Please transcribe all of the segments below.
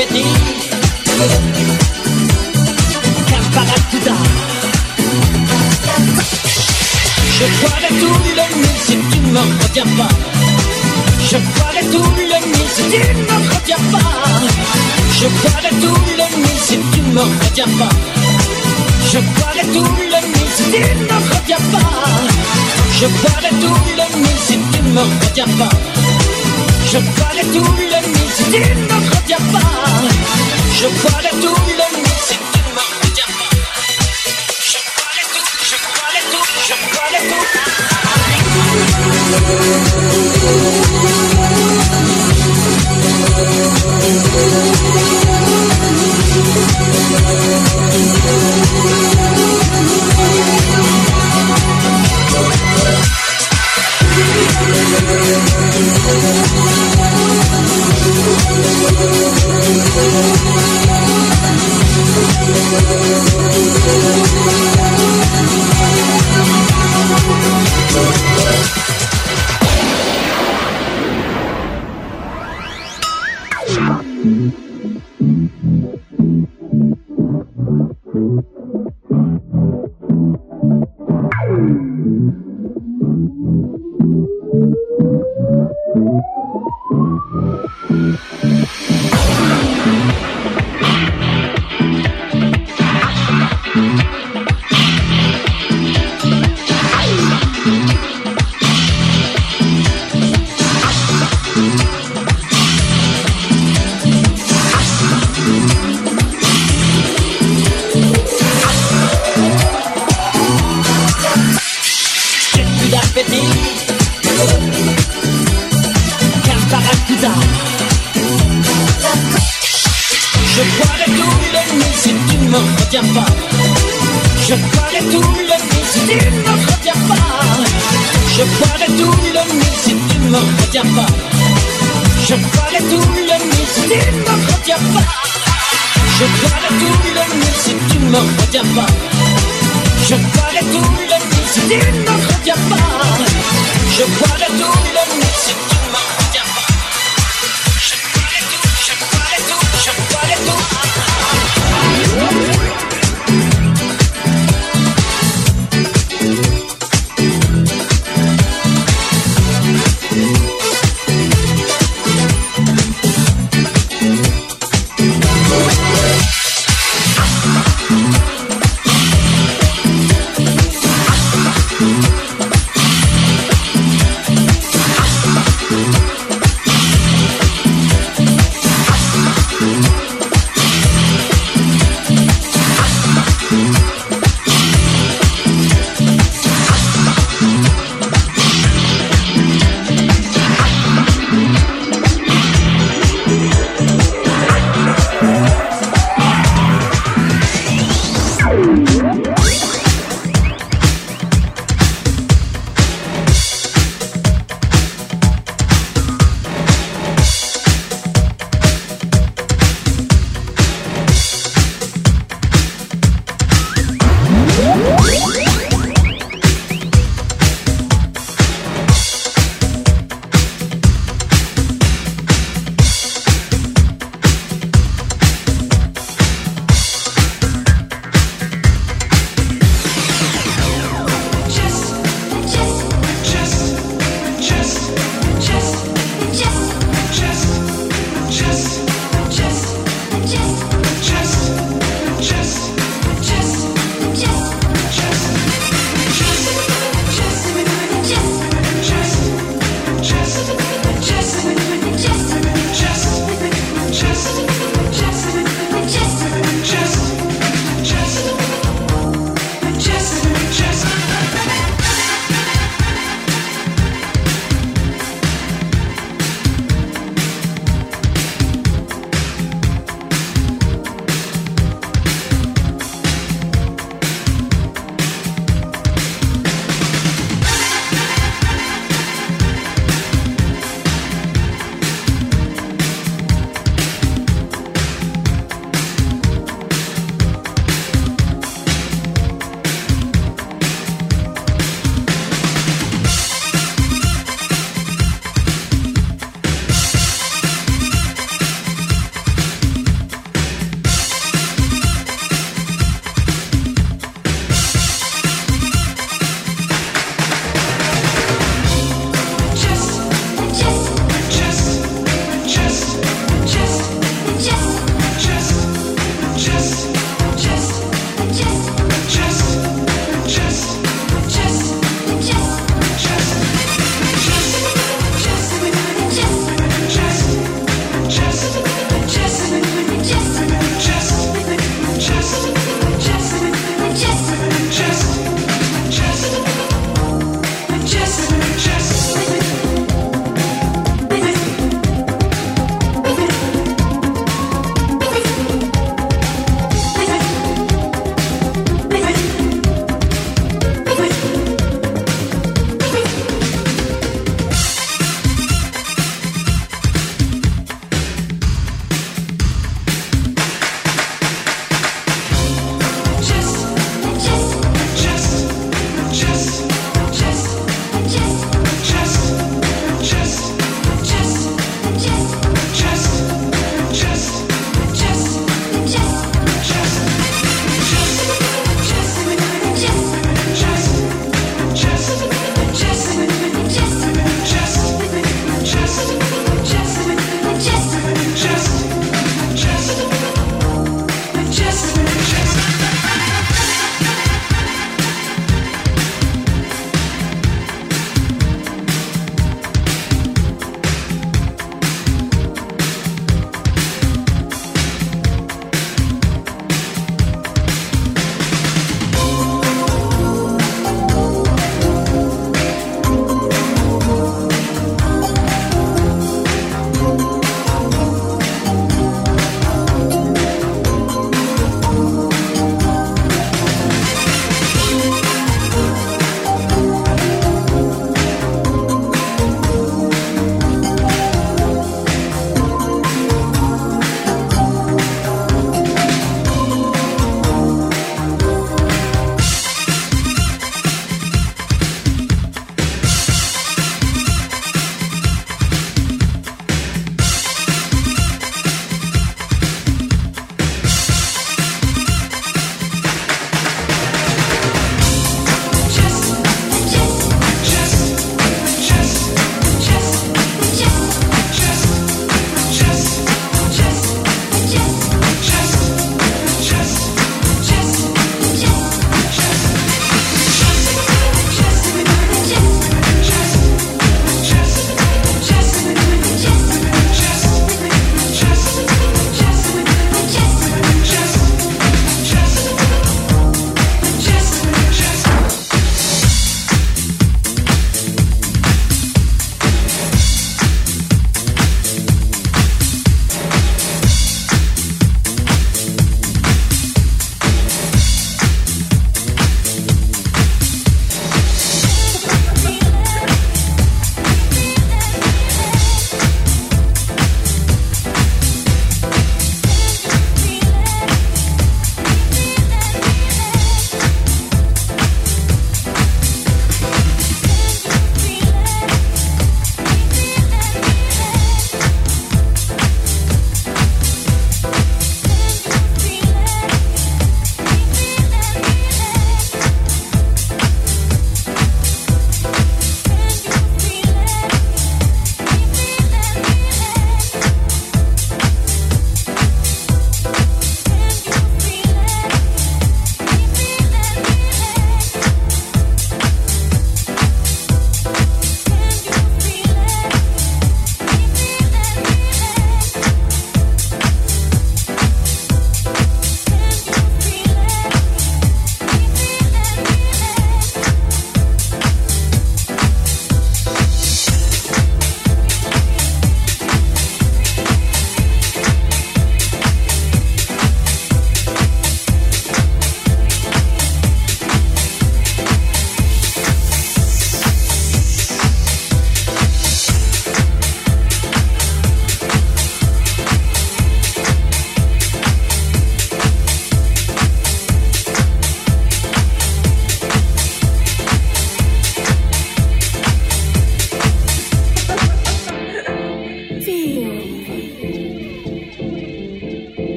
petit, camparatida. Je boirai tout le nuit si tu ne me retiens pas. Je boirai tout le nuit si tu ne me retiens pas. Je boirai tout le nuit si tu ne me retiens pas. Je boirai tout le nuit si tu ne me retiens pas. Je boirai tout le nuit si tu ne me retiens pas. Je boirai tout le nuit si tu ne me retiens pas. Je boirai tout le nuit si tu ne me retiens pas. Je boirai tout, je boirai tout, je boirai tout. Je boirai tout le nuit si tu ne me retiens pas. Je boirai tout le nuit si tu ne me retiens pas. Je boirai tout le nuit si tu ne me retiens pas. Je boirai tout le nuit si tu ne me retiens pas. Je boirai tout le nuit si tu ne me retiens pas. Je boirai tout le nuit si tu ne me retiens pas. Je boirai tout le nuit si tu ne me retiens pas.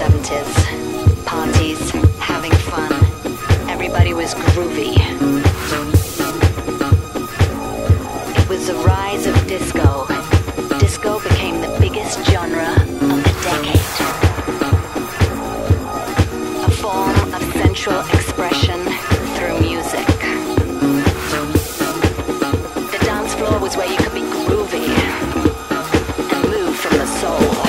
70s. Parties, having fun. Everybody was groovy. It was the rise of disco. Disco became the biggest genre of the decade. A form of sensual expression through music. The dance floor was where you could be groovy and move from the soul.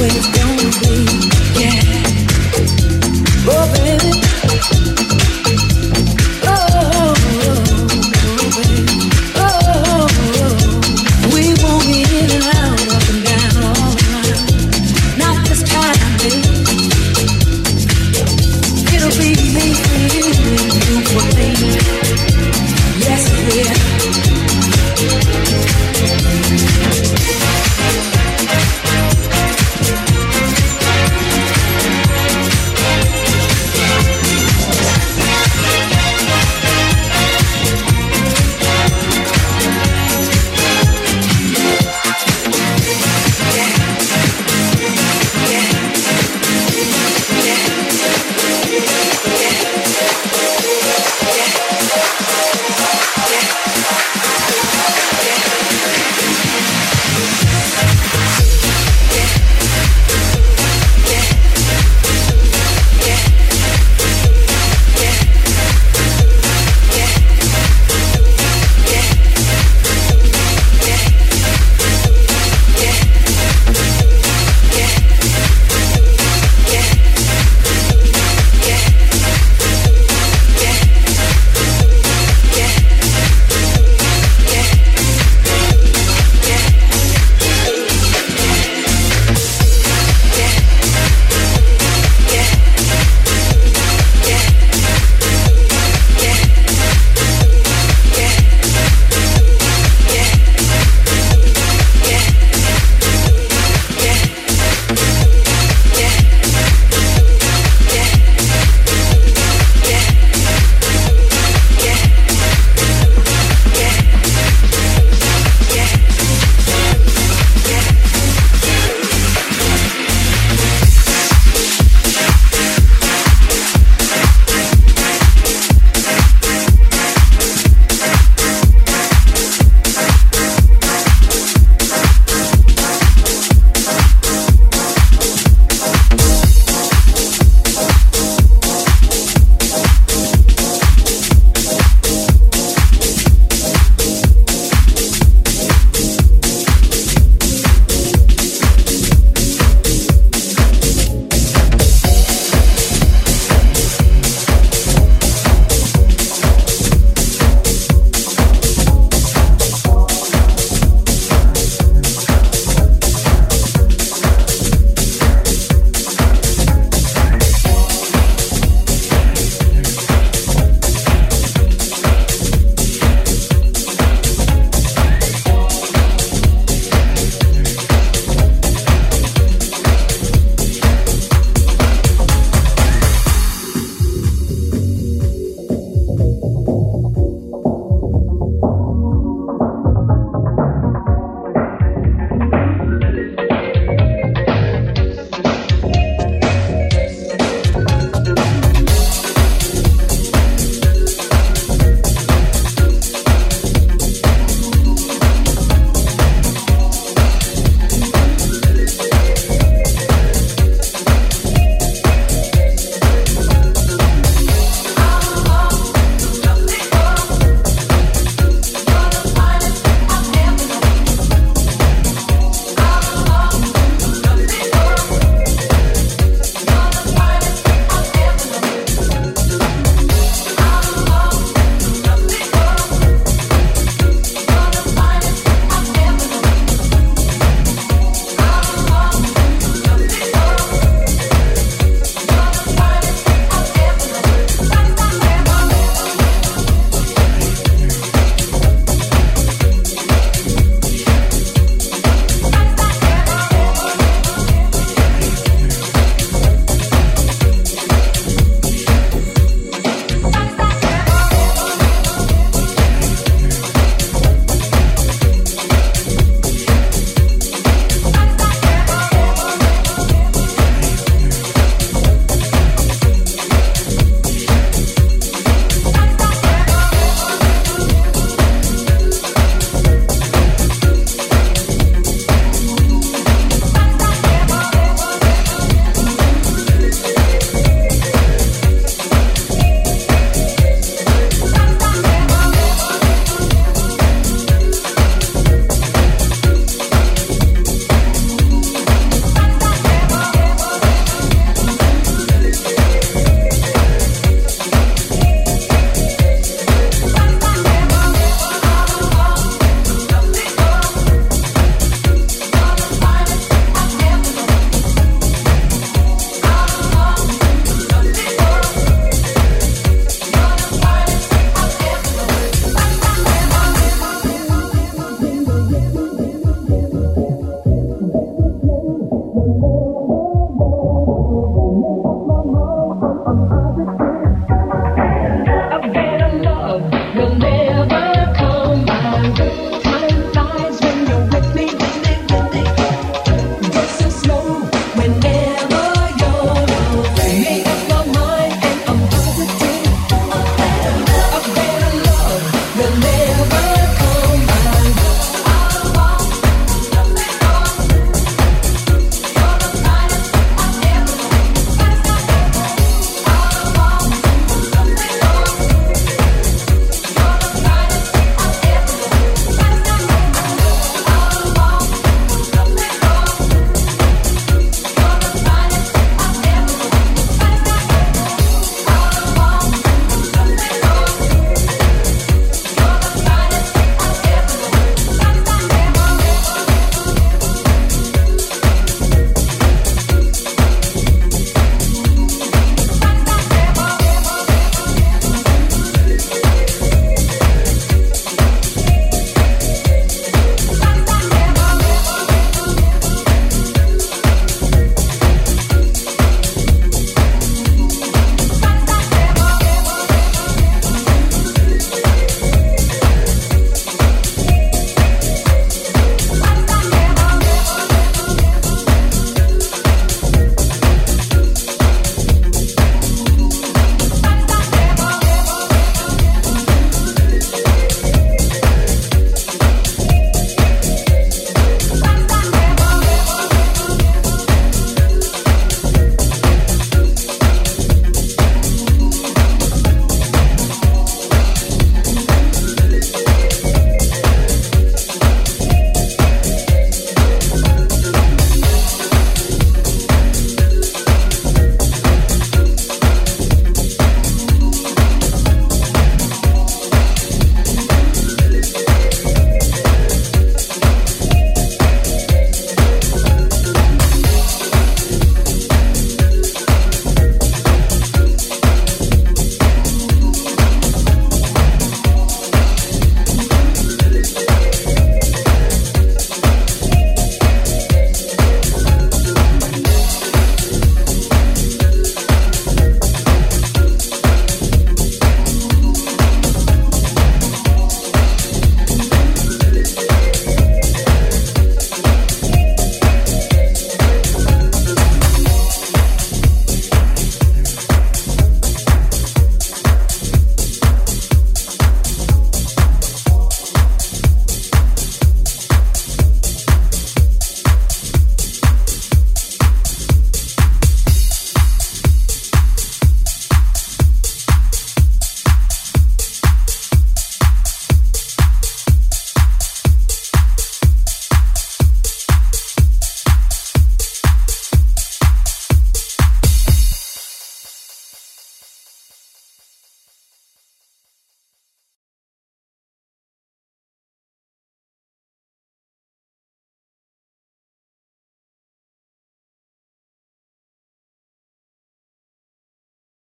way it's gonna be, yeah. Oh baby, oh, oh, oh baby, oh, oh, oh. We won't be in and out, up and down all night. Not this time, baby.